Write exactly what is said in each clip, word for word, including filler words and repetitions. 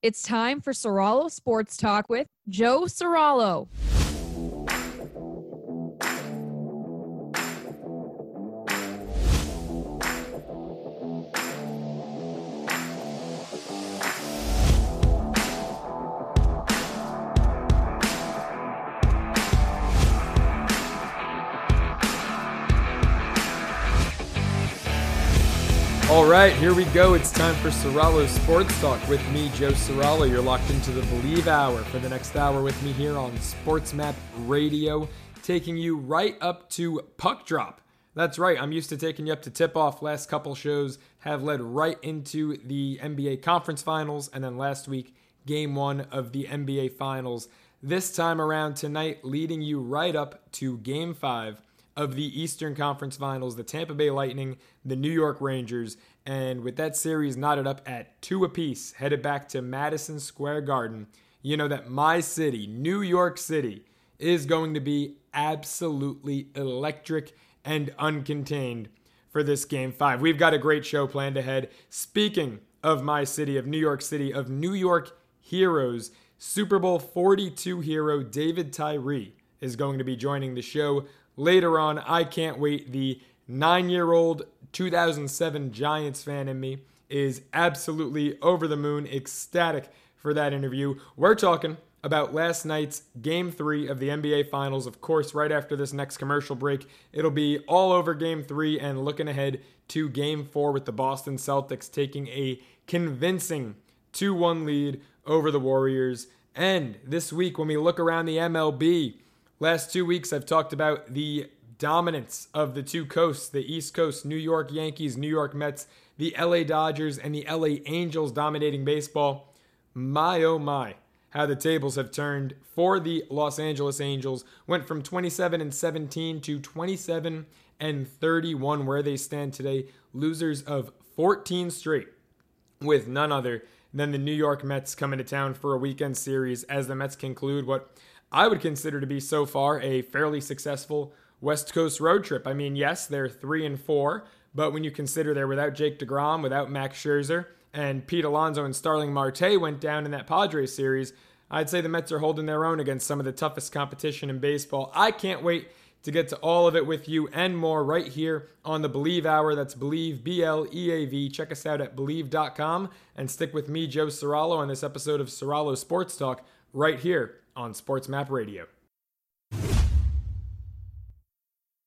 It's time for Sorallo Sports Talk with Joe Sorallo. All right, here we go. It's time for Sorallo Sports Talk with me, Joe Sorallo. You're locked into the Believe Hour for the next hour with me here on Sports Map Radio, taking you right up to puck drop. That's right. I'm used to taking you up to tip-off. Last couple shows have led right into the N B A Conference Finals, and then last week, Game one of the N B A Finals. This time around tonight, leading you right up to Game five of the Eastern Conference Finals, the Tampa Bay Lightning, the New York Rangers, and with that series knotted up at two apiece, headed back to Madison Square Garden, you know that my city, New York City, is going to be absolutely electric and uncontained for this Game five. We've got a great show planned ahead. Speaking of my city, of New York City, of New York heroes, Super Bowl forty-two hero David Tyree is going to be joining the show later on. I can't wait. The nine-year-old two thousand seven Giants fan in me is absolutely over the moon, ecstatic for that interview. We're talking about last night's Game three of the N B A Finals. Of course, right after this next commercial break, it'll be all over Game three and looking ahead to Game four with the Boston Celtics taking a convincing two one lead over the Warriors. And this week, when we look around the M L B, last two weeks, I've talked about the dominance of the two coasts, the East Coast, New York Yankees, New York Mets, the L A Dodgers, and the L A Angels dominating baseball. My, oh my, how the tables have turned for the Los Angeles Angels. Went from twenty-seven and seventeen to twenty-seven and thirty-one, where they stand today. Losers of fourteen straight, with none other than the New York Mets coming to town for a weekend series as the Mets conclude what I would consider to be so far a fairly successful West Coast road trip. I mean, yes, they're three and four, but when you consider they're without Jake DeGrom, without Max Scherzer, and Pete Alonso and Starling Marte went down in that Padres series, I'd say the Mets are holding their own against some of the toughest competition in baseball. I can't wait to get to all of it with you and more right here on the Believe Hour. That's Believe, B L E A V. Check us out at believe dot com and stick with me, Joe Sorallo, on this episode of Sorallo Sports Talk right here on Sports Map Radio.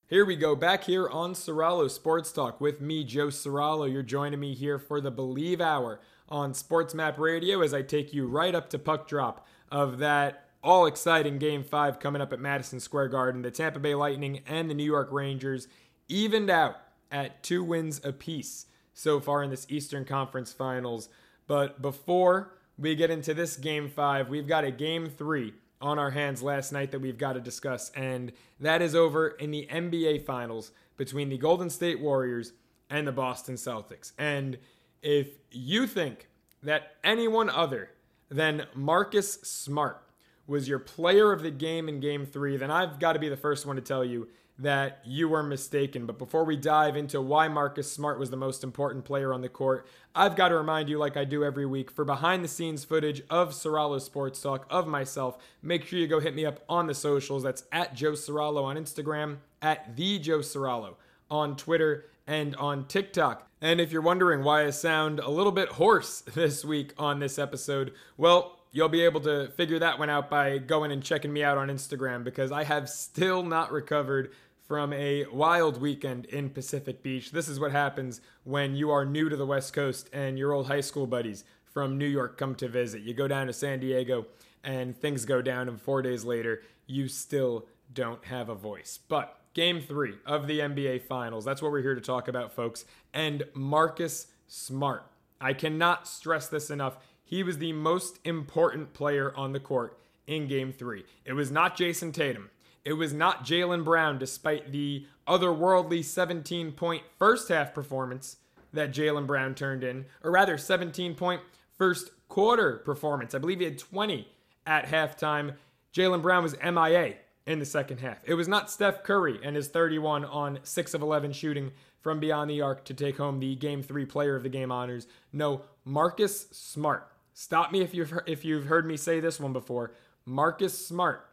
Here we go, back here on Sorallo Sports Talk with me, Joe Sorallo. You're joining me here for the Believe Hour on Sports Map Radio as I take you right up to puck drop of that all-exciting Game five coming up at Madison Square Garden. The Tampa Bay Lightning and the New York Rangers evened out at two wins apiece so far in this Eastern Conference Finals. But before we get into this Game five, we've got a Game three on our hands last night that we've got to discuss, and that is over in the N B A Finals between the Golden State Warriors and the Boston Celtics. And if you think that anyone other than Marcus Smart was your player of the game in Game three, then I've got to be the first one to tell you that you were mistaken. But before we dive into why Marcus Smart was the most important player on the court, I've got to remind you, like I do every week, for behind-the-scenes footage of Sorallo Sports Talk, of myself, make sure you go hit me up on the socials. That's at Joe Sorallo on Instagram, at the Joe Sorallo on Twitter, and on TikTok. And if you're wondering why I sound a little bit hoarse this week on this episode, well, you'll be able to figure that one out by going and checking me out on Instagram, because I have still not recovered from a wild weekend in Pacific Beach. This is what happens when you are new to the West Coast and your old high school buddies from New York come to visit. You go down to San Diego and things go down, and four days later, you still don't have a voice. But Game three of the N B A Finals, that's what we're here to talk about, folks. And Marcus Smart, I cannot stress this enough, he was the most important player on the court in Game three. It was not Jason Tatum. It was not Jaylen Brown, despite the otherworldly seventeen-point first-half performance that Jaylen Brown turned in, or rather seventeen-point first-quarter performance. I believe he had twenty at halftime. Jaylen Brown was M I A in the second half. It was not Steph Curry and his thirty-one on six of eleven shooting from beyond the arc to take home the Game three Player of the Game honors. No, Marcus Smart Stop me if you've heard, if you've heard me say this one before. Marcus Smart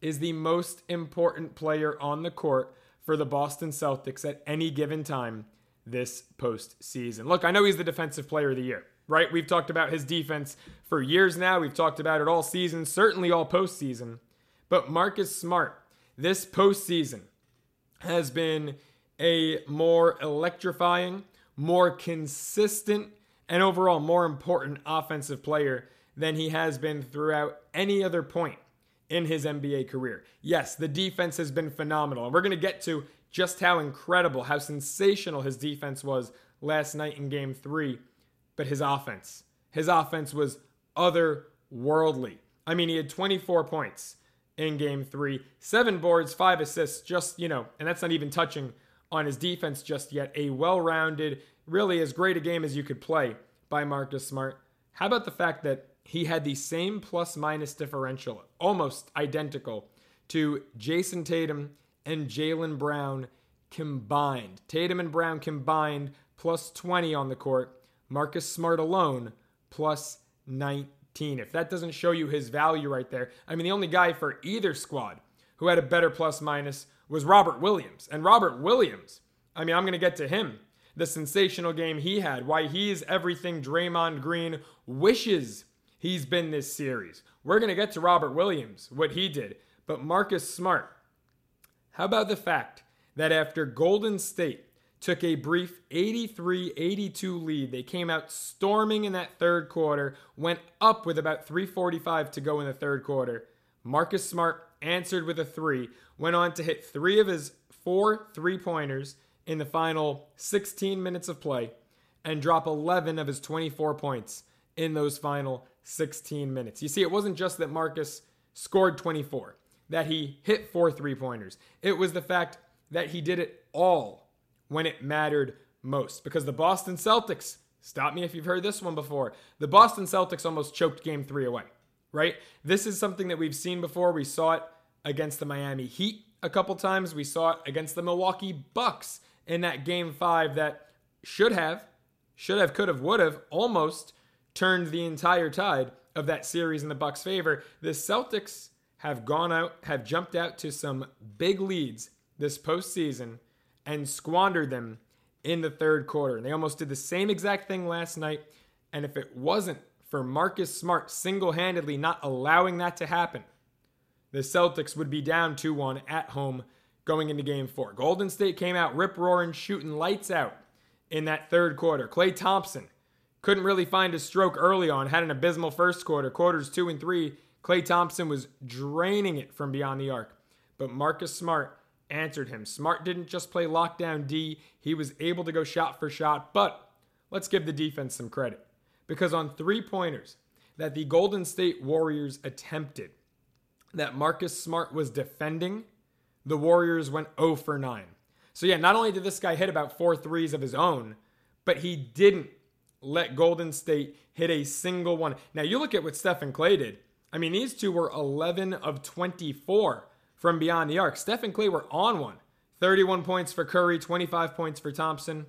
is the most important player on the court for the Boston Celtics at any given time this postseason. Look, I know he's the defensive player of the year, right? We've talked about his defense for years now. We've talked about it all season, certainly all postseason. But Marcus Smart, this postseason, has been a more electrifying, more consistent, and overall more important offensive player than he has been throughout any other point in his N B A career. Yes, the defense has been phenomenal. And we're going to get to just how incredible, how sensational his defense was last night in game three. But his offense, his offense was otherworldly. I mean, he had twenty-four points in game three, seven boards, five assists, just, you know, and that's not even touching on his defense just yet. A well-rounded, really as great a game as you could play by Marcus Smart. How about the fact that he had the same plus-minus differential, almost identical, to Jason Tatum and Jaylen Brown combined. Tatum and Brown combined plus twenty on the court. Marcus Smart alone plus nineteen. If that doesn't show you his value right there, I mean, the only guy for either squad who had a better plus-minus was Robert Williams. And Robert Williams, I mean, I'm going to get to him. The sensational game he had, why he's everything Draymond Green wishes he's been this series. We're going to get to Robert Williams, what he did. But Marcus Smart, how about the fact that after Golden State took a brief eighty-three eighty-two lead, they came out storming in that third quarter, went up with about three forty-five to go in the third quarter. Marcus Smart answered with a three, went on to hit three of his four three-pointers in the final sixteen minutes of play and drop eleven of his twenty-four points in those final sixteen minutes. You see, it wasn't just that Marcus scored twenty-four, that he hit four three-pointers. It was the fact that he did it all when it mattered most. Because the Boston Celtics, stop me if you've heard this one before, the Boston Celtics almost choked game three away, right? This is something that we've seen before. We saw it against the Miami Heat a couple times. We saw it against the Milwaukee Bucks in that game five that should have, should have, could have, would have almost turned the entire tide of that series in the Bucks' favor. The Celtics have gone out, have jumped out to some big leads this postseason and squandered them in the third quarter. And they almost did the same exact thing last night. And if it wasn't for Marcus Smart single-handedly not allowing that to happen, the Celtics would be down two one at home going into game four. Golden State came out rip-roaring, shooting lights out in that third quarter. Klay Thompson couldn't really find his stroke early on, had an abysmal first quarter. Quarters two and three, Klay Thompson was draining it from beyond the arc. But Marcus Smart answered him. Smart didn't just play lockdown D. He was able to go shot for shot. But let's give the defense some credit. Because on three-pointers that the Golden State Warriors attempted, that Marcus Smart was defending, the Warriors went zero for nine. So yeah, not only did this guy hit about four threes of his own, but he didn't let Golden State hit a single one. Now, you look at what Steph and Klay did. I mean, these two were eleven of twenty-four from beyond the arc. Steph and Klay were on one. thirty-one points for Curry, twenty-five points for Thompson.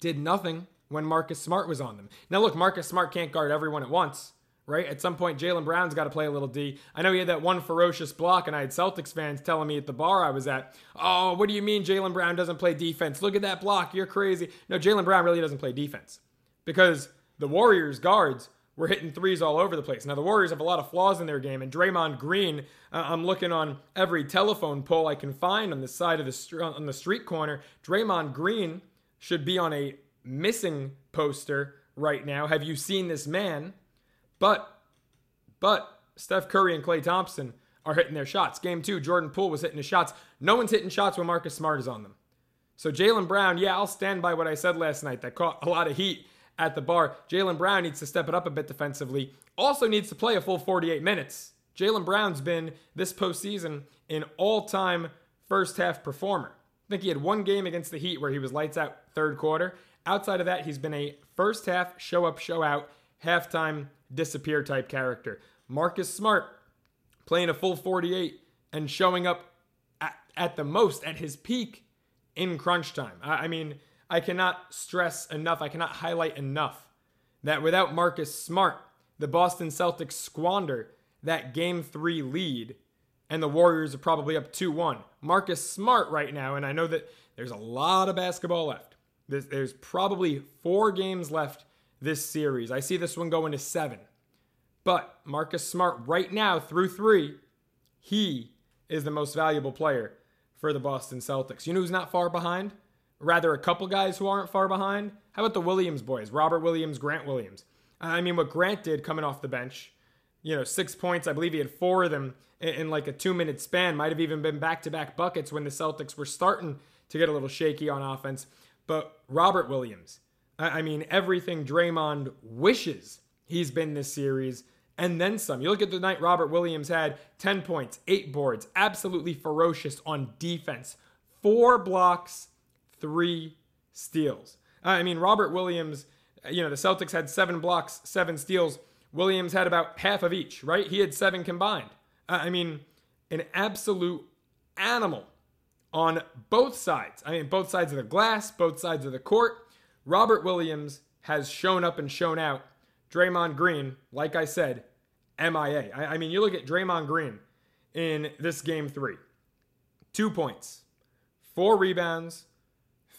Did nothing when Marcus Smart was on them. Now, look, Marcus Smart can't guard everyone at once, right? At some point, Jaylen Brown's got to play a little D. I know he had that one ferocious block, and I had Celtics fans telling me at the bar I was at, oh, what do you mean Jaylen Brown doesn't play defense? Look at that block. You're crazy. No, Jaylen Brown really doesn't play defense. Because the Warriors' guards were hitting threes all over the place. Now, the Warriors have a lot of flaws in their game. And Draymond Green, uh, I'm looking on every telephone pole I can find on the side of the st- on the street corner. Draymond Green should be on a missing poster right now. Have you seen this man? But, but Steph Curry and Klay Thompson are hitting their shots. Game two, Jordan Poole was hitting his shots. No one's hitting shots when Marcus Smart is on them. So Jaylen Brown, yeah, I'll stand by what I said last night. That caught a lot of heat at the bar. Jaylen Brown needs to step it up a bit defensively. Also needs to play a full forty-eight minutes. Jaylen Brown's been, this postseason, an all-time first-half performer. I think he had one game against the Heat where he was lights out third quarter. Outside of that, he's been a first-half, show-up, show-out, halftime, disappear type character. Marcus Smart playing a full forty-eight and showing up at, at the most, at his peak, in crunch time. I, I mean... I cannot stress enough, I cannot highlight enough that without Marcus Smart, the Boston Celtics squander that game three lead, and the Warriors are probably up two one. Marcus Smart right now, and I know that there's a lot of basketball left. There's, there's probably four games left this series. I see this one going to seven. But Marcus Smart right now through three, he is the most valuable player for the Boston Celtics. You know who's not far behind? Rather, a couple guys who aren't far behind. How about the Williams boys? Robert Williams, Grant Williams. I mean, what Grant did coming off the bench, you know, six points. I believe he had four of them in, in like a two-minute span. Might have even been back-to-back buckets when the Celtics were starting to get a little shaky on offense. But Robert Williams, I, I mean, everything Draymond wishes he's been this series, and then some. You look at the night Robert Williams had, ten points, eight boards, absolutely ferocious on defense, four blocks, three steals. I mean, Robert Williams, you know, the Celtics had seven blocks, seven steals. Williams had about half of each, right? He had seven combined. I mean, an absolute animal on both sides. I mean, both sides of the glass, both sides of the court. Robert Williams has shown up and shown out. Draymond Green, like I said, M I A. I, I mean, you look at Draymond Green in this game three. Two points, four rebounds,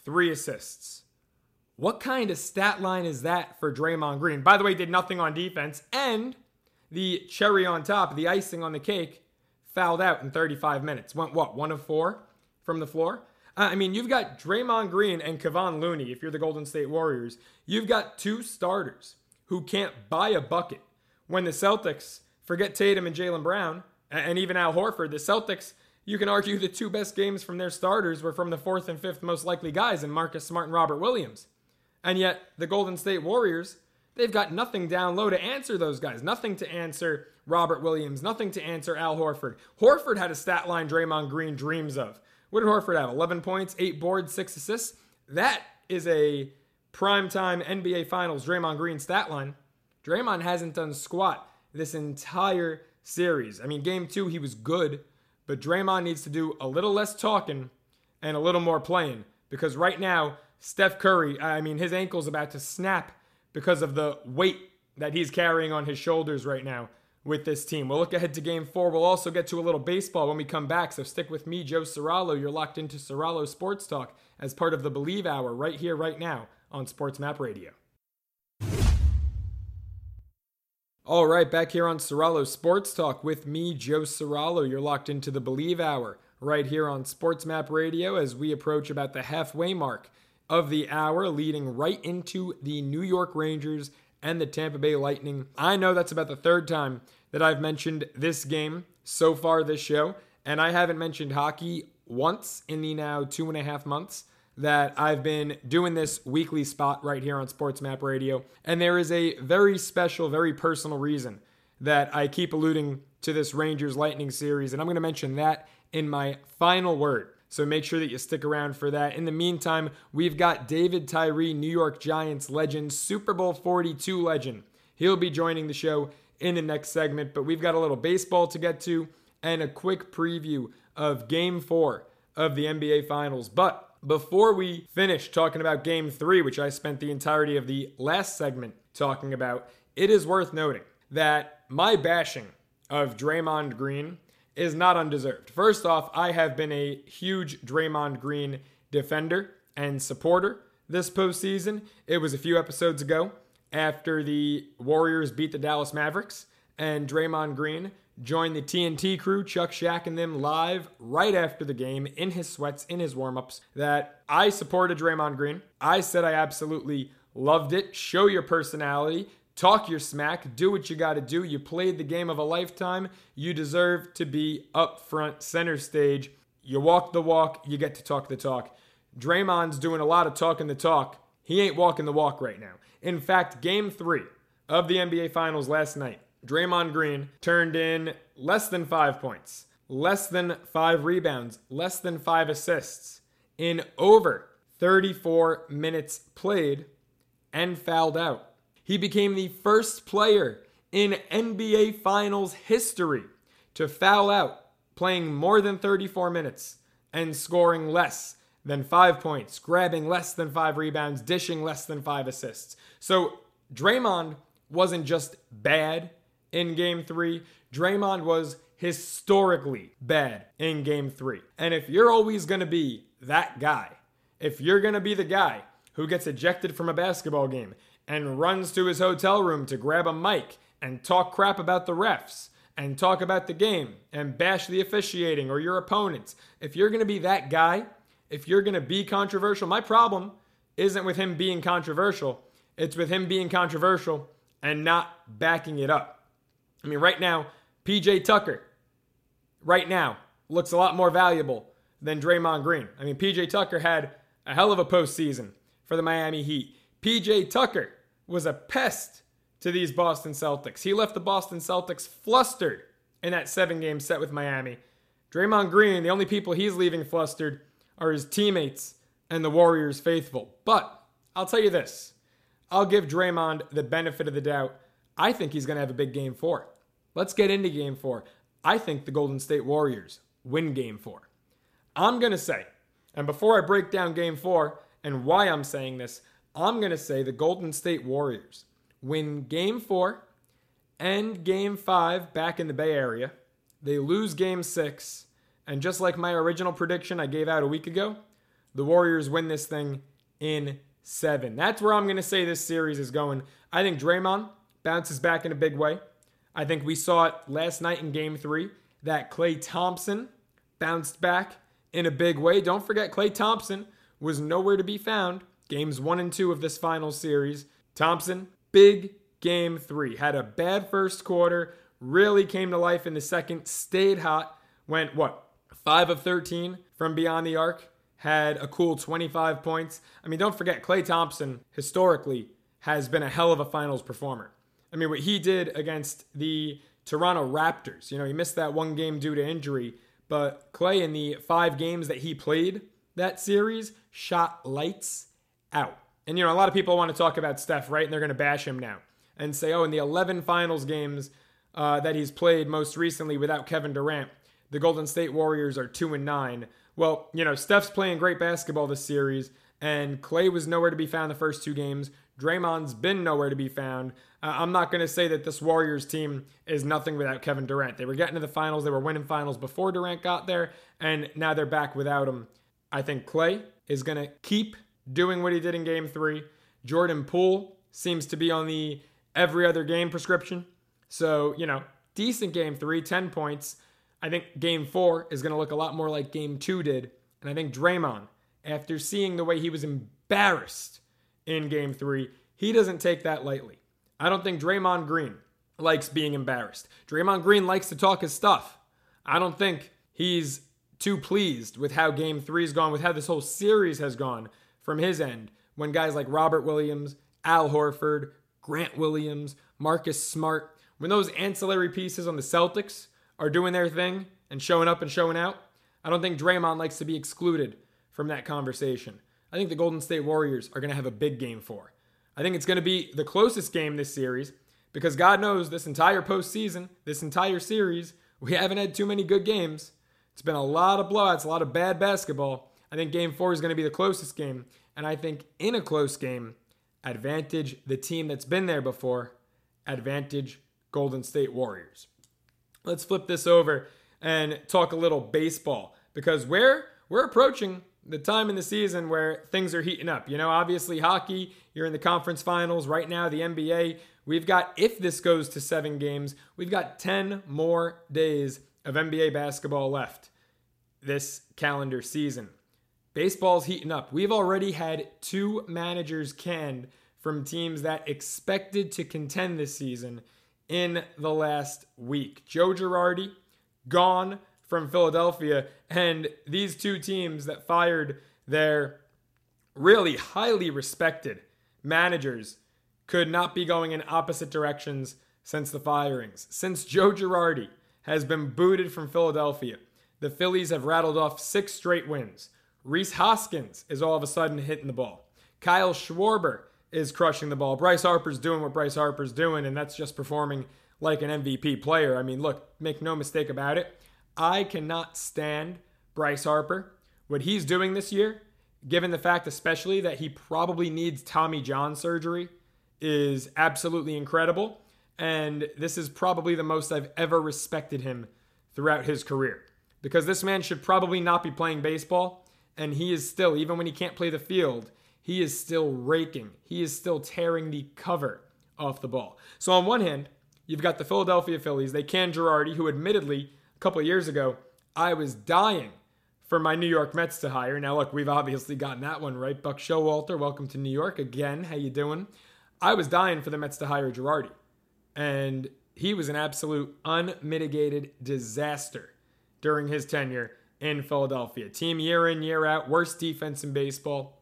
three assists. What kind of stat line is that for Draymond Green? By the way, did nothing on defense. And the cherry on top, the icing on the cake, fouled out in thirty-five minutes. Went, what, one of four from the floor? Uh, I mean, you've got Draymond Green and Kevon Looney, if you're the Golden State Warriors. You've got two starters who can't buy a bucket. When the Celtics, forget Tatum and Jaylen Brown, and even Al Horford, the Celtics, you can argue the two best games from their starters were from the fourth and fifth most likely guys in Marcus Smart and Robert Williams. And yet, the Golden State Warriors, they've got nothing down low to answer those guys. Nothing to answer Robert Williams. Nothing to answer Al Horford. Horford had a stat line Draymond Green dreams of. What did Horford have? eleven points, eight boards, six assists? That is a primetime N B A Finals Draymond Green stat line. Draymond hasn't done squat this entire series. I mean, game two, he was good. But Draymond needs to do a little less talking and a little more playing. Because right now, Steph Curry, I mean, his ankle's about to snap because of the weight that he's carrying on his shoulders right now with this team. We'll look ahead to game four. We'll also get to a little baseball when we come back. So stick with me, Joe Sorallo. You're locked into Sorallo Sports Talk as part of the Believe Hour right here, right now on Sports Map Radio. All right, back here on Sorallo Sports Talk with me, Joe Sorallo. You're locked into the Believe Hour right here on Sports Map Radio as we approach about the halfway mark of the hour, leading right into the New York Rangers and the Tampa Bay Lightning. I know that's about the third time that I've mentioned this game so far this show, and I haven't mentioned hockey once in the now two and a half months that I've been doing this weekly spot right here on Sports Map Radio. And there is a very special, very personal reason that I keep alluding to this Rangers Lightning series, and I'm going to mention that in my final word. So make sure that you stick around for that. In the meantime, we've got David Tyree, New York Giants legend, Super Bowl forty-two legend. He'll be joining the show in the next segment, but we've got a little baseball to get to and a quick preview of Game four of the N B A Finals. But before we finish talking about Game three, which I spent the entirety of the last segment talking about, it is worth noting that my bashing of Draymond Green is not undeserved. First off, I have been a huge Draymond Green defender and supporter this postseason. It was a few episodes ago after the Warriors beat the Dallas Mavericks and Draymond Green joined the T N T crew, Chuck, Shaq, and them live right after the game in his sweats, in his warm-ups, that I supported Draymond Green. I said I absolutely loved it. Show your personality. Talk your smack. Do what you got to do. You played the game of a lifetime. You deserve to be up front, center stage. You walk the walk. You get to talk the talk. Draymond's doing a lot of talking the talk. He ain't walking the walk right now. In fact, game three of the N B A Finals last night, Draymond Green turned in less than five points, less than five rebounds, less than five assists in over thirty-four minutes played and fouled out. He became the first player in N B A Finals history to foul out, playing more than thirty-four minutes and scoring less than five points, grabbing less than five rebounds, dishing less than five assists. So Draymond wasn't just bad in game three. Draymond was historically bad in game three. And if you're always going to be that guy, if you're going to be the guy who gets ejected from a basketball game and runs to his hotel room to grab a mic and talk crap about the refs and talk about the game and bash the officiating or your opponents, if you're going to be that guy, if you're going to be controversial, my problem isn't with him being controversial. It's with him being controversial and not backing it up. I mean, right now, P J Tucker, right now, looks a lot more valuable than Draymond Green. I mean, P J Tucker had a hell of a postseason for the Miami Heat. P J Tucker was a pest to these Boston Celtics. He left the Boston Celtics flustered in that seven-game set with Miami. Draymond Green, the only people he's leaving flustered are his teammates and the Warriors faithful. But I'll tell you this. I'll give Draymond the benefit of the doubt. I think he's going to have a big game four. Let's get into game four. I think the Golden State Warriors win game four. I'm going to say, and before I break down game four and why I'm saying this, I'm going to say the Golden State Warriors win game four and game five back in the Bay Area. They lose game six. And just like my original prediction I gave out a week ago, the Warriors win this thing in seven. That's where I'm going to say this series is going. I think Draymond bounces back in a big way. I think we saw it last night in game three that Klay Thompson bounced back in a big way. Don't forget, Klay Thompson was nowhere to be found games one and two of this final series. Thompson, big game three. Had a bad first quarter, really came to life in the second, stayed hot, went, what, five of thirteen from beyond the arc. Had a cool twenty-five points. I mean, don't forget, Klay Thompson historically has been a hell of a finals performer. I mean, what he did against the Toronto Raptors, you know, he missed that one game due to injury, but Klay in the five games that he played that series shot lights out. And, you know, a lot of people want to talk about Steph, right? And they're going to bash him now and say, oh, in the eleven finals games uh, that he's played most recently without Kevin Durant, the Golden State Warriors are two and nine. Well, you know, Steph's playing great basketball this series, and Klay was nowhere to be found the first two games. Draymond's been nowhere to be found. Uh, I'm not going to say that this Warriors team is nothing without Kevin Durant. They were getting to the finals. They were winning finals before Durant got there, and now they're back without him. I think Klay is going to keep doing what he did in game three. Jordan Poole seems to be on the every other game prescription. So, you know, decent game three, ten points. I think game four is going to look a lot more like game two did. And I think Draymond, after seeing the way he was embarrassed in game three, he doesn't take that lightly. I don't think Draymond Green likes being embarrassed. Draymond Green likes to talk his stuff. I don't think he's too pleased with how game three's gone, with how this whole series has gone from his end, when guys like Robert Williams, Al Horford, Grant Williams, Marcus Smart, when those ancillary pieces on the Celtics are doing their thing and showing up and showing out, I don't think Draymond likes to be excluded from that conversation. I think the Golden State Warriors are going to have a big game four. I think it's going to be the closest game this series because God knows this entire postseason, this entire series, we haven't had too many good games. It's been a lot of blowouts, a lot of bad basketball. I think game four is going to be the closest game. And I think in a close game, advantage the team that's been there before, advantage Golden State Warriors. Let's flip this over and talk a little baseball because we're, we're approaching the time in the season where things are heating up. You know, obviously hockey, you're in the conference finals. Right now, the N B A, we've got, if this goes to seven games, we've got ten more days of N B A basketball left this calendar season. Baseball's heating up. We've already had two managers canned from teams that expected to contend this season in the last week. Joe Girardi, gone from Philadelphia, and these two teams that fired their really highly respected managers could not be going in opposite directions since the firings. Since Joe Girardi has been booted from Philadelphia, the Phillies have rattled off six straight wins. Rhys Hoskins is all of a sudden hitting the ball. Kyle Schwarber is crushing the ball. Bryce Harper's doing what Bryce Harper's doing, and that's just performing like an M V P player. I mean, look, make no mistake about it. I cannot stand Bryce Harper. What he's doing this year, given the fact especially that he probably needs Tommy John surgery, is absolutely incredible, and this is probably the most I've ever respected him throughout his career, because this man should probably not be playing baseball, and he is still, even when he can't play the field, he is still raking. He is still tearing the cover off the ball. So on one hand, you've got the Philadelphia Phillies. They canned Girardi, who admittedly, a couple of years ago, I was dying for my New York Mets to hire. Now, look, we've obviously gotten that one right. Buck Showalter, welcome to New York again. How you doing? I was dying for the Mets to hire Girardi, and he was an absolute unmitigated disaster during his tenure in Philadelphia. Team year in, year out, worst defense in baseball.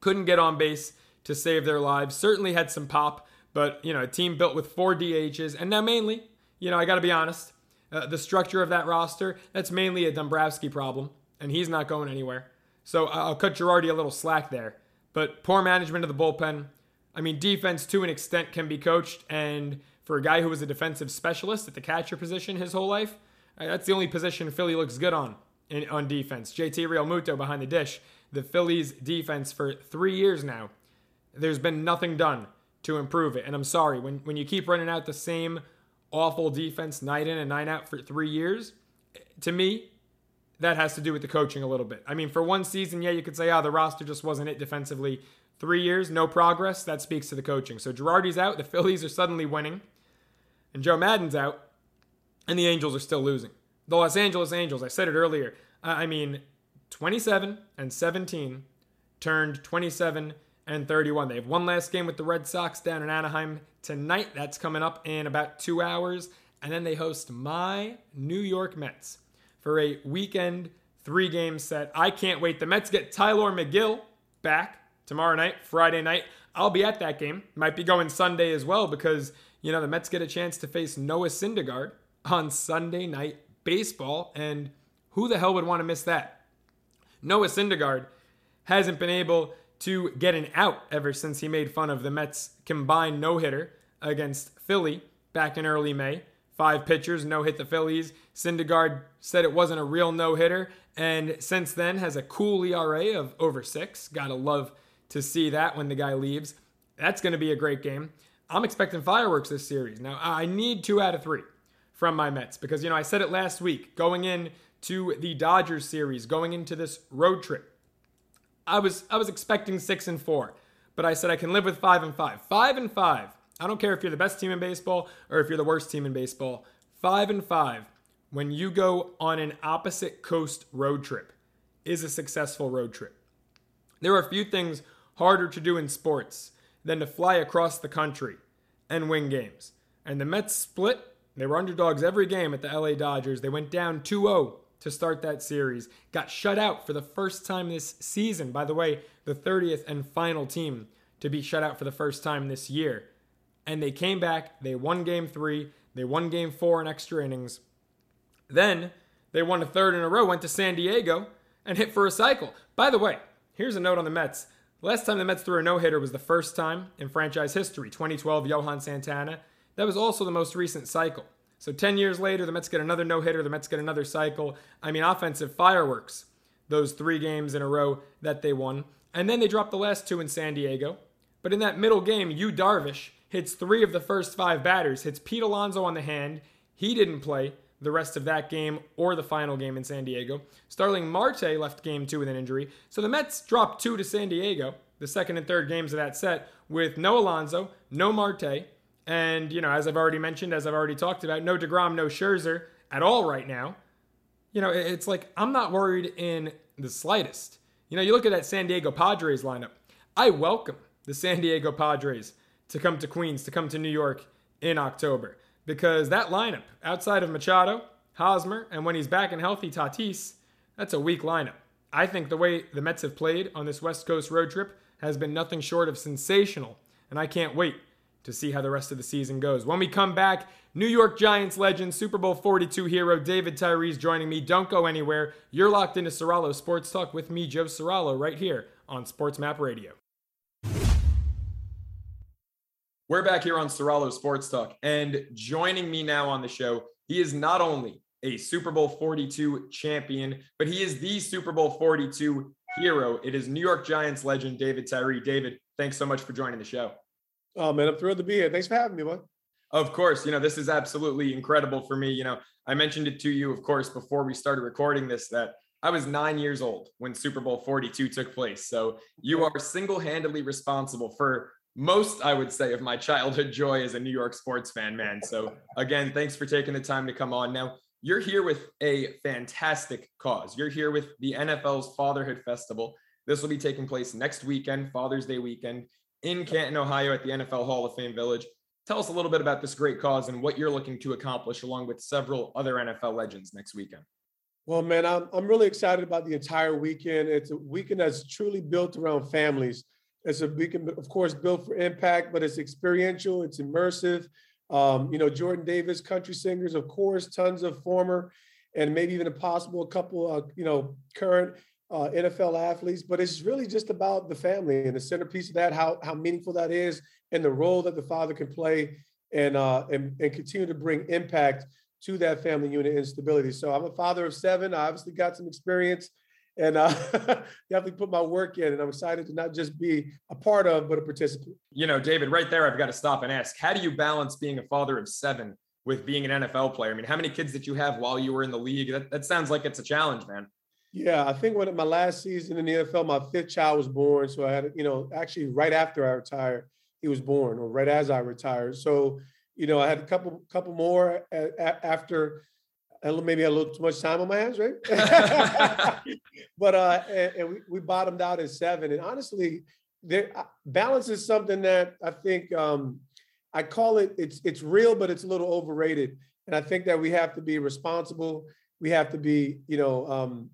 Couldn't get on base to save their lives. Certainly had some pop, but, you know, a team built with four D Hs. And now mainly, you know, I got to be honest, uh, the structure of that roster, that's mainly a Dombrowski problem. And he's not going anywhere. So I'll cut Girardi a little slack there. But poor management of the bullpen. I mean, defense to an extent can be coached. And for a guy who was a defensive specialist at the catcher position his whole life, that's the only position Philly looks good on in, on defense. J T Realmuto behind the dish. The Phillies' defense for three years now, there's been nothing done to improve it. And I'm sorry, when, when you keep running out the same awful defense night in and night out for three years, to me, that has to do with the coaching a little bit. I mean, for one season, yeah, you could say, oh, the roster just wasn't it defensively. Three years, no progress. That speaks to the coaching. So Girardi's out. The Phillies are suddenly winning. And Joe Maddon's out. And the Angels are still losing. The Los Angeles Angels, I said it earlier. I mean, twenty-seven and seventeen turned twenty-seven and thirty-one. They have one last game with the Red Sox down in Anaheim tonight. That's coming up in about two hours. And then they host my New York Mets for a weekend three-game set. I can't wait. The Mets get Tyler McGill back tomorrow night, Friday night. I'll be at that game. Might be going Sunday as well because, you know, the Mets get a chance to face Noah Syndergaard on Sunday Night Baseball, and who the hell would want to miss that? Noah Syndergaard hasn't been able to get an out ever since he made fun of the Mets' combined no-hitter against Philly back in early May. Five pitchers, no hit the Phillies. Syndergaard said it wasn't a real no-hitter, and since then has a cool E R A of over six. Gotta love to see that when the guy leaves. That's going to be a great game. I'm expecting fireworks this series. Now, I need two out of three from my Mets because, you know, I said it last week, going in to the Dodgers series, going into this road trip, I was I was expecting six and four, but I said I can live with five and five. Five and five. I don't care if you're the best team in baseball or if you're the worst team in baseball. Five and five, when you go on an opposite coast road trip, is a successful road trip. There are a few things harder to do in sports than to fly across the country and win games. And the Mets split. They were underdogs every game at the L A Dodgers. They went down two oh to start that series. Got shut out for the first time this season. By the way, the thirtieth and final team to be shut out for the first time this year. And they came back, they won game three, they won game four in extra innings. Then they won a third in a row, went to San Diego, and hit for a cycle. By the way, here's a note on the Mets. Last time the Mets threw a no-hitter was the first time in franchise history, twenty twelve Johan Santana. That was also the most recent cycle. So ten years later, the Mets get another no-hitter, the Mets get another cycle. I mean, offensive fireworks, those three games in a row that they won. And then they dropped the last two in San Diego. But in that middle game, Yu Darvish hits three of the first five batters, hits Pete Alonso on the hand. He didn't play the rest of that game or the final game in San Diego. Starling Marte left game two with an injury. So the Mets dropped two to San Diego, the second and third games of that set, with no Alonso, no Marte. And, you know, as I've already mentioned, as I've already talked about, no DeGrom, no Scherzer at all right now. You know, it's like I'm not worried in the slightest. You know, you look at that San Diego Padres lineup. I welcome the San Diego Padres to come to Queens, to come to New York in October. Because that lineup, outside of Machado, Hosmer, and when he's back and healthy, Tatis, that's a weak lineup. I think the way the Mets have played on this West Coast road trip has been nothing short of sensational. And I can't wait to see how the rest of the season goes. When we come back, New York Giants legend, Super Bowl forty-two hero, David Tyree joining me. Don't go anywhere. You're locked into Sorallo Sports Talk with me, Joe Sorallo, right here on Sports Map Radio. We're back here on Sorallo Sports Talk, and joining me now on the show, he is not only a Super Bowl forty-two champion, but he is the Super Bowl forty-two hero. It is New York Giants legend, David Tyree. David, thanks so much for joining the show. Oh, man, I'm thrilled to be here. Thanks for having me, man. Of course. You know, this is absolutely incredible for me. You know, I mentioned it to you, of course, before we started recording this, that I was nine years old when Super Bowl forty-two took place. So you are single-handedly responsible for most, I would say, of my childhood joy as a New York sports fan, man. So again, thanks for taking the time to come on. Now, you're here with a fantastic cause. You're here with the N F L's Fatherhood Festival. This will be taking place next weekend, Father's Day weekend, in Canton, Ohio, at the N F L Hall of Fame Village. Tell us a little bit about this great cause and what you're looking to accomplish along with several other N F L legends next weekend. Well, man, I'm I'm really excited about the entire weekend. It's a weekend that's truly built around families. It's a weekend, of course, built for impact, but it's experiential, it's immersive. Um, you know, Jordan Davis, country singers, of course, tons of former and maybe even a possible couple, uh, you know, current uh, N F L athletes. But it's really just about the family and the centerpiece of that, how how meaningful that is and the role that the father can play and uh, and, and continue to bring impact to that family unit and stability. So I'm a father of seven. I obviously got some experience and uh, definitely put my work in, and I'm excited to not just be a part of, but a participant. You know, David, right there, I've got to stop and ask, how do you balance being a father of seven with being an N F L player? I mean, how many kids did you have while you were in the league? That, that sounds like it's a challenge, man. Yeah, I think when my last season in the N F L, my fifth child was born. So I had, you know, actually right after I retired, he was born, or right as I retired. So, you know, I had a couple couple more a, a, after maybe I had a little too much time on my hands, right? but uh, and, and we, we bottomed out at seven. And honestly, there, balance is something that I think um, I call it, it's it's real, but it's a little overrated. And I think that we have to be responsible. We have to be, you know, um,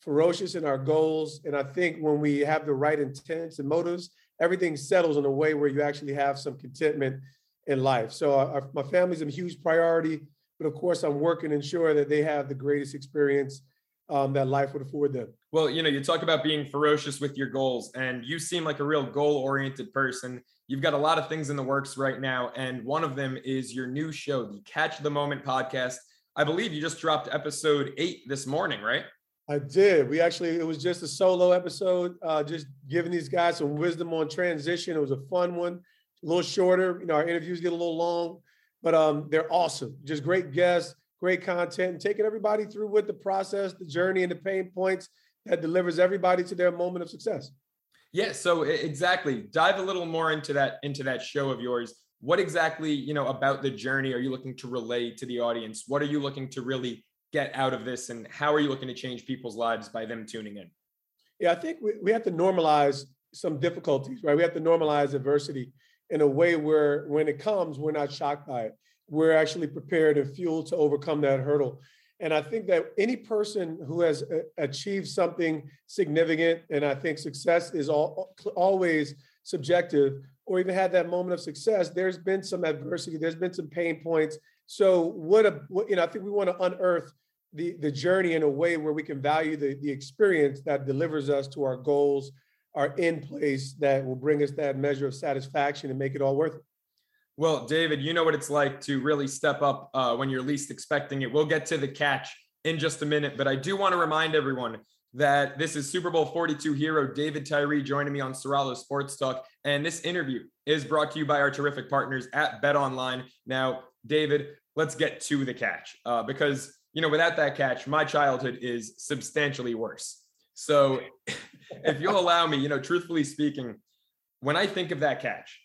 ferocious in our goals. And I think when we have the right intents and motives, everything settles in a way where you actually have some contentment in life. So our, my family's a huge priority, but of course I'm working to ensure that they have the greatest experience um, that life would afford them. Well, you know, you talk about being ferocious with your goals, and you seem like a real goal-oriented person. You've got a lot of things in the works right now, and one of them is your new show, the Catch the Moment podcast. I believe you just dropped episode eight this morning, right? I did. We actually, it was just a solo episode, uh, just giving these guys some wisdom on transition. It was a fun one. A little shorter, you know, our interviews get a little long, but um, they're awesome. Just great guests, great content, and taking everybody through with the process, the journey, and the pain points that delivers everybody to their moment of success. Yeah, so exactly. Dive a little more into that into that show of yours. What exactly, you know, about the journey are you looking to relay to the audience? What are you looking to really get out of this, and how are you looking to change people's lives by them tuning in? Yeah, I think we, we have to normalize some difficulties, right? We have to normalize adversity in a way where when it comes, we're not shocked by it. We're actually prepared and fueled to overcome that hurdle. And I think that any person who has achieved something significant, and I think success is all, always subjective, or even had that moment of success, there's been some adversity, there's been some pain points. So what, a, what you know, I think we want to unearth the, the journey in a way where we can value the, the experience that delivers us to our goals, are in place, that will bring us that measure of satisfaction and make it all worth it. Well, David, you know what it's like to really step up uh, when you're least expecting it. We'll get to the catch in just a minute, but I do want to remind everyone that this is Super Bowl forty-two hero David Tyree joining me on Sorallo Sports Talk, and this interview is brought to you by our terrific partners at BetOnline. Now, David, let's get to the catch uh, because, you know, without that catch, my childhood is substantially worse. So if you'll allow me, you know, truthfully speaking, when I think of that catch,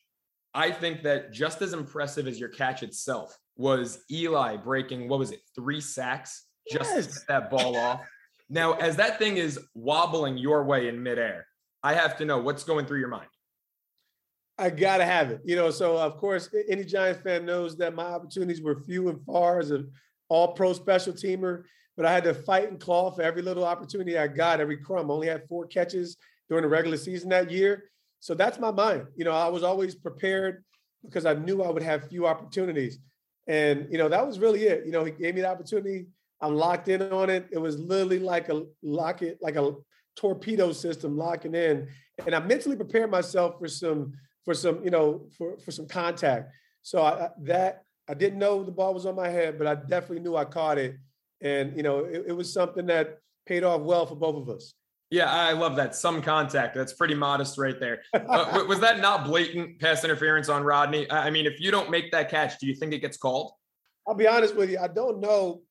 I think that just as impressive as your catch itself was Eli breaking, what was it, three sacks just yes. to get that ball off. Now, as that thing is wobbling your way in midair, I have to know what's going through your mind. I got to have it. You know, so of course, any Giants fan knows that my opportunities were few and far as an all-pro special teamer. But I had to fight and claw for every little opportunity I got, every crumb. I only had four catches during the regular season that year. So that's my mind. You know, I was always prepared because I knew I would have few opportunities. And, you know, that was really it. You know, he gave me the opportunity. I'm locked in on it. It was literally like a lock it, like a torpedo system locking in. And I mentally prepared myself for some, for some, you know, for, for some contact. So I, that I didn't know the ball was on my head, but I definitely knew I caught it. And, you know, it, it was something that paid off well for both of us. Yeah, I love that. Some contact. That's pretty modest right there. Uh, was that not blatant pass interference on Rodney? I mean, if you don't make that catch, do you think it gets called? I'll be honest with you. I don't know.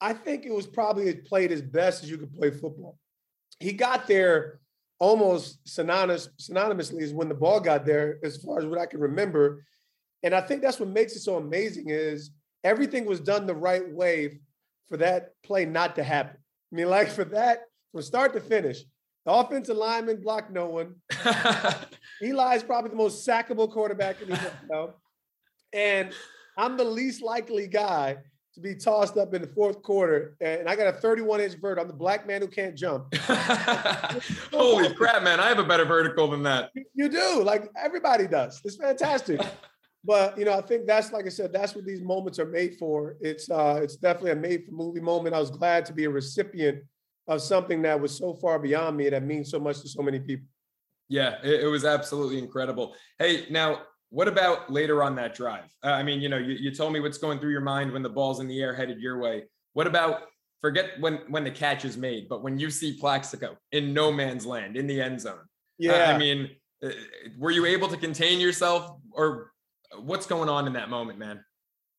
I think it was probably played as best as you could play football. He got there almost synonymous, synonymously as when the ball got there, as far as what I can remember. And I think that's what makes it so amazing is everything was done the right way for that play not to happen. I mean, like for that, from start to finish, the offensive lineman blocked no one. Eli is probably the most sackable quarterback in the N F L. And I'm the least likely guy to be tossed up in the fourth quarter. And I got a thirty-one inch vert. I'm the black man who can't jump. Holy crap, man. I have a better vertical than that. You, you do. Like everybody does. It's fantastic. But, you know, I think that's, like I said, that's what these moments are made for. It's uh, it's definitely a made-for-movie moment. I was glad to be a recipient of something that was so far beyond me that means so much to so many people. Yeah, it, it was absolutely incredible. Hey, now, what about later on that drive? Uh, I mean, you know, you, you told me what's going through your mind when the ball's in the air headed your way. What about, forget when, when the catch is made, but when you see Plaxico in no man's land, in the end zone? Yeah. Uh, I mean, uh, were you able to contain yourself, or what's going on in that moment, man?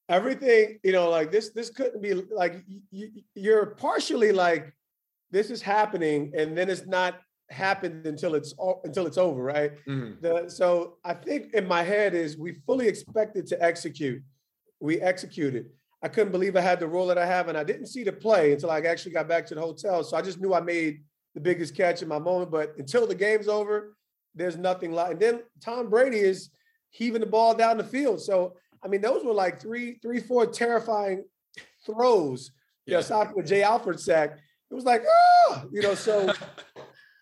Everything, you know, like this, this couldn't be like, you, you're partially like, this is happening, and then it's not happened until it's until it's over, right? Mm-hmm. The, so I think in my head is we fully expected to execute. We executed. I couldn't believe I had the role that I have, and I didn't see the play until I actually got back to the hotel. So I just knew I made the biggest catch in my moment. But until the game's over, there's nothing like. And then Tom Brady is heaving the ball down the field. So I mean, those were like three, three, four terrifying throws. Yeah, aside from the Jay Alford sack. It was like, ah, you know, so,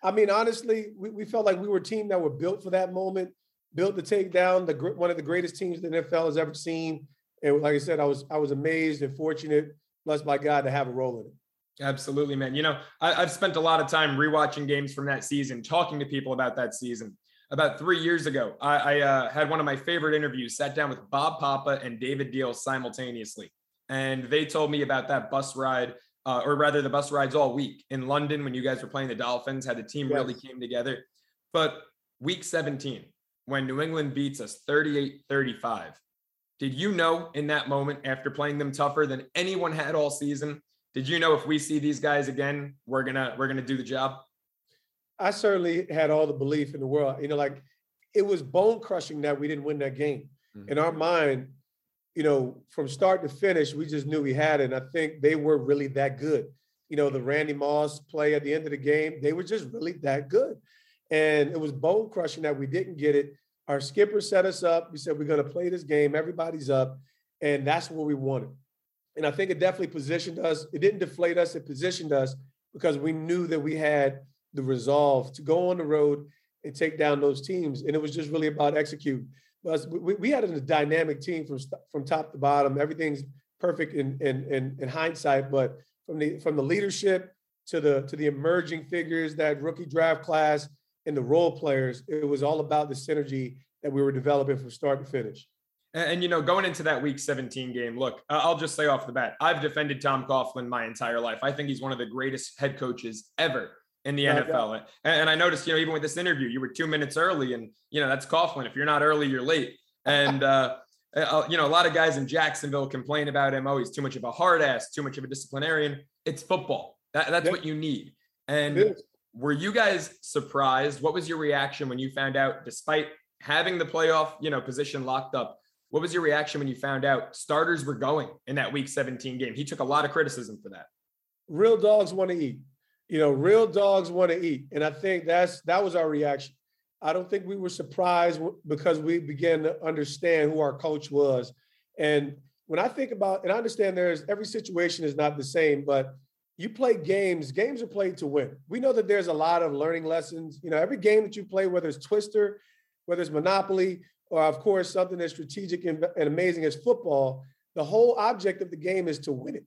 I mean, honestly, we, we felt like we were a team that were built for that moment, built to take down the one of the greatest teams the N F L has ever seen. And like I said, I was I was amazed and fortunate, blessed by God, to have a role in it. Absolutely, man. You know, I, I've spent a lot of time rewatching games from that season, talking to people about that season. About three years ago, I, I uh, had one of my favorite interviews, sat down with Bob Papa and David Deal simultaneously. And they told me about that bus ride. Uh, or rather the bus rides all week in London when you guys were playing the Dolphins, how the team yes. really came together. But week seventeen, when New England beats us thirty-eight thirty-five, did you know in that moment, after playing them tougher than anyone had all season, did you know if we see these guys again, we're gonna we're gonna do the job? I certainly had all the belief in the world. You know, like it was bone crushing that we didn't win that game. Mm-hmm. In our mind, you know, from start to finish, we just knew we had it. And I think they were really that good. You know, the Randy Moss play at the end of the game, they were just really that good. And it was bone crushing that we didn't get it. Our skipper set us up. We said, we're going to play this game. Everybody's up. And that's what we wanted. And I think it definitely positioned us. It didn't deflate us. It positioned us because we knew that we had the resolve to go on the road and take down those teams. And it was just really about executing. We, we had a dynamic team from from top to bottom. Everything's perfect in, in in in hindsight, but from the from the leadership to the to the emerging figures, that rookie draft class and the role players, it was all about the synergy that we were developing from start to finish. And, and you know, going into that week seventeen game, look, I'll just say off the bat, I've defended Tom Coughlin my entire life. I think he's one of the greatest head coaches ever in the N F L. And I noticed, you know, even with this interview, you were two minutes early, and, you know, that's Coughlin. If you're not early, you're late. And, uh, you know, a lot of guys in Jacksonville complain about him. Oh, he's too much of a hard ass, too much of a disciplinarian. It's football. That, that's yeah. what you need. And were you guys surprised? What was your reaction when you found out, despite having the playoff, you know, position locked up, what was your reaction when you found out starters were going in that week seventeen game? He took a lot of criticism for that. Real dogs want to eat. You know, real dogs want to eat. And I think that's that was our reaction. I don't think we were surprised because we began to understand who our coach was. And when I think about, and I understand there's every situation is not the same, but you play games, games are played to win. We know that there's a lot of learning lessons. You know, every game that you play, whether it's Twister, whether it's Monopoly, or of course, something as strategic and, and amazing as football, the whole object of the game is to win it.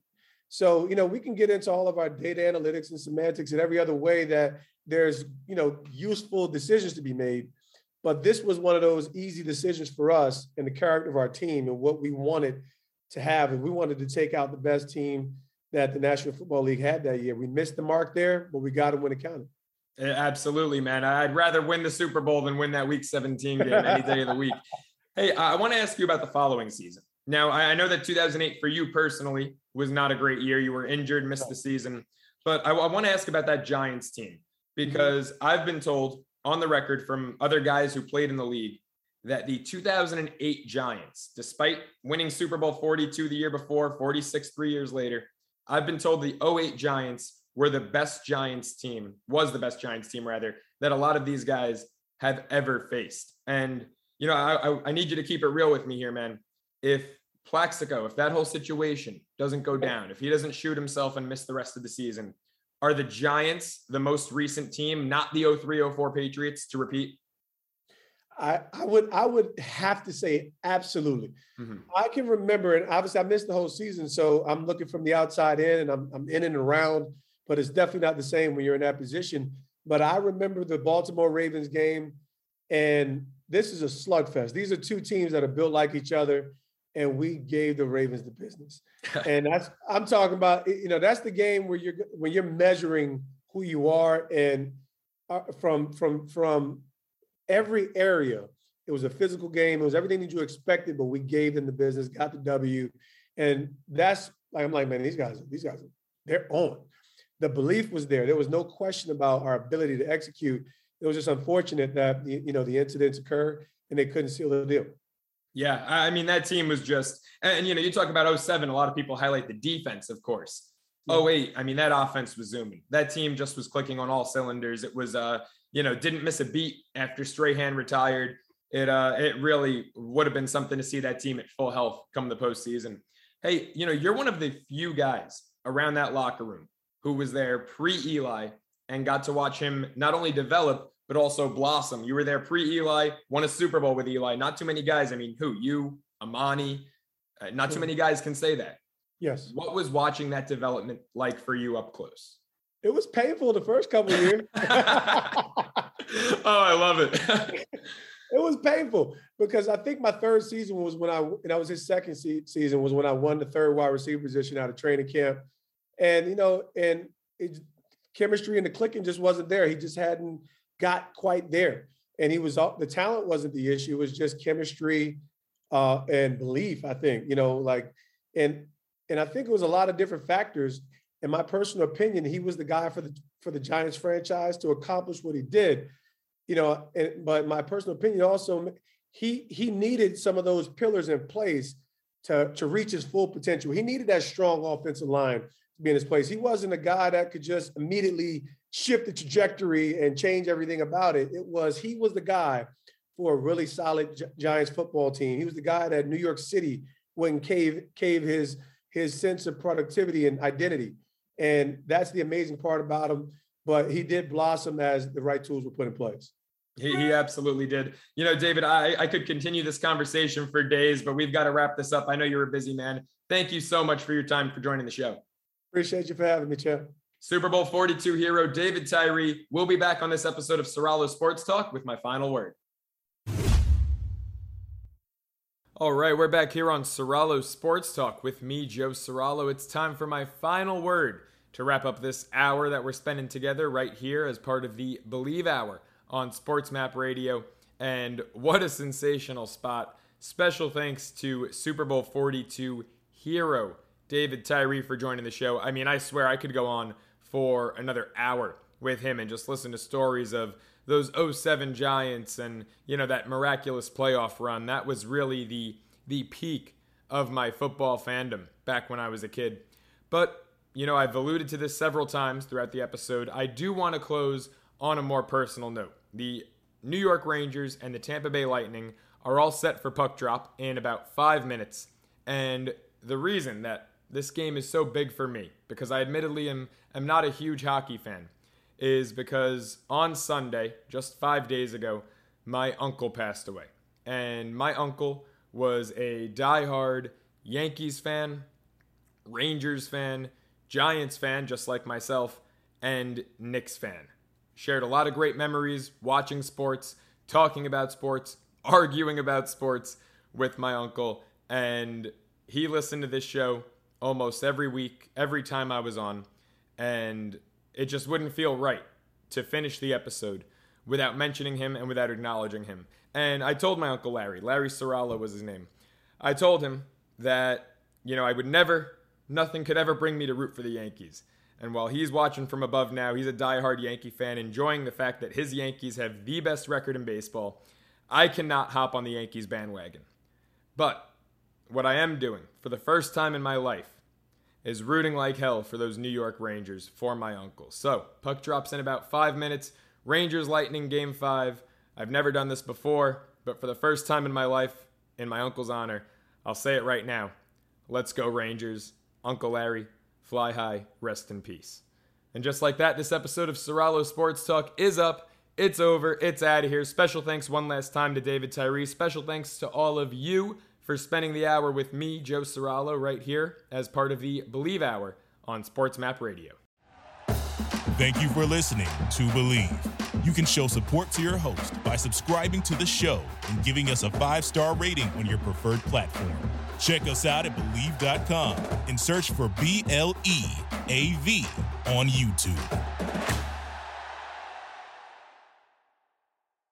So, you know, we can get into all of our data analytics and semantics and every other way that there's, you know, useful decisions to be made. But this was one of those easy decisions for us and the character of our team and what we wanted to have. And we wanted to take out the best team that the National Football League had that year. We missed the mark there, but we got it when it counted. Absolutely, man. I'd rather win the Super Bowl than win that Week seventeen game any day of the week. Hey, I want to ask you about the following season. Now, I know that two thousand eight for you personally was not a great year. You were injured, missed the season. But I, I want to ask about that Giants team, because mm-hmm. I've been told on the record from other guys who played in the league that the two thousand eight Giants, despite winning Super Bowl forty-two the year before, forty-six three years later, I've been told the oh eight Giants were the best Giants team, was the best Giants team, rather, that a lot of these guys have ever faced. And, you know, I, I, I need you to keep it real with me here, man. If Plaxico, if that whole situation doesn't go down, if he doesn't shoot himself and miss the rest of the season, are the Giants the most recent team, not the oh three oh four Patriots, to repeat? I, I would I would have to say absolutely. Mm-hmm. I can remember, and obviously I missed the whole season, so I'm looking from the outside in, and I'm, I'm in and around, but it's definitely not the same when you're in that position. But I remember the Baltimore Ravens game, and this is a slugfest. These are two teams that are built like each other, and we gave the Ravens the business. And that's I'm talking about, you know, that's the game where you're when you're measuring who you are, and from from from. Every area, it was a physical game. It was everything that you expected, but we gave them the business, got the W. And that's, like, I'm like, man, these guys, these guys, they're on. The belief was there. There was no question about our ability to execute. It was just unfortunate that, you know, the incidents occurred and they couldn't seal the deal. Yeah, I mean, that team was just, and, you know, you talk about oh seven, a lot of people highlight the defense, of course. oh eight, I mean, that offense was zooming. That team just was clicking on all cylinders. It was, uh, you know, didn't miss a beat after Strahan retired. It uh, it really would have been something to see that team at full health come the postseason. Hey, you know, you're one of the few guys around that locker room who was there pre-Eli and got to watch him not only develop, but also blossom. You were there pre-Eli, won a Super Bowl with Eli. Not too many guys. I mean, who? You, Amani. Uh, not too many guys can say that. Yes. What was watching that development like for you up close? It was painful the first couple of years. Oh, I love it. It was painful because I think my third season was when I, and that was his second se- season, was when I won the third wide receiver position out of training camp. And, you know, and it, chemistry and the clicking just wasn't there. He just hadn't got quite there. And he was, the talent wasn't the issue. It was just chemistry uh, and belief, I think, you know, like, and, and I think it was a lot of different factors. In my personal opinion, he was the guy for the for the Giants franchise to accomplish what he did, you know. And, but my personal opinion also, he he needed some of those pillars in place to to reach his full potential. He needed that strong offensive line to be in his place. He wasn't a guy that could just immediately shift the trajectory and change everything about it. It was he was the guy for a really solid Giants football team. He was the guy that New York City wouldn't cave cave his his sense of productivity and identity. And that's the amazing part about him. But he did blossom as the right tools were put in place. He, he absolutely did. You know, David, I, I could continue this conversation for days, but we've got to wrap this up. I know you're a busy man. Thank you so much for your time, for joining the show. Appreciate you for having me, Chad. Super Bowl forty-two hero David Tyree. We'll be back on this episode of Sorallo Sports Talk with my final word. All right, we're back here on Sorallo Sports Talk with me, Joe Sorallo. It's time for my final word to wrap up this hour that we're spending together right here as part of the Believe Hour on Sports Map Radio. And what a sensational spot. Special thanks to Super Bowl forty-two hero David Tyree for joining the show. I mean, I swear I could go on for another hour with him and just listen to stories of those oh seven Giants and, you know, that miraculous playoff run. That was really the the peak of my football fandom back when I was a kid. But, you know, I've alluded to this several times throughout the episode. I do want to close on a more personal note. The New York Rangers and the Tampa Bay Lightning are all set for puck drop in about five minutes. And the reason that this game is so big for me, because I admittedly am, am not a huge hockey fan, is because on Sunday, just five days ago, my uncle passed away. And my uncle was a diehard Yankees fan, Rangers fan, Giants fan, just like myself, and Knicks fan. Shared a lot of great memories watching sports, talking about sports, arguing about sports with my uncle. And he listened to this show almost every week, every time I was on. And it just wouldn't feel right to finish the episode without mentioning him and without acknowledging him. And I told my Uncle Larry, Larry Sorallo was his name. I told him that, you know, I would never, nothing could ever bring me to root for the Yankees. And while he's watching from above now, he's a diehard Yankee fan, enjoying the fact that his Yankees have the best record in baseball. I cannot hop on the Yankees bandwagon. But what I am doing for the first time in my life is rooting like hell for those New York Rangers for my uncle. So, puck drops in about five minutes. Rangers Lightning Game five. I've never done this before, but for the first time in my life, in my uncle's honor, I'll say it right now. Let's go Rangers. Uncle Larry, fly high, rest in peace. And just like that, this episode of Sorallo Sports Talk is up. It's over. It's out of here. Special thanks one last time to David Tyree. Special thanks to all of you for spending the hour with me, Joe Sorallo, right here as part of the Believe Hour on Sports Map Radio. Thank you for listening to Believe. You can show support to your host by subscribing to the show and giving us a five-star rating on your preferred platform. Check us out at Believe dot com and search for B L E A V on YouTube.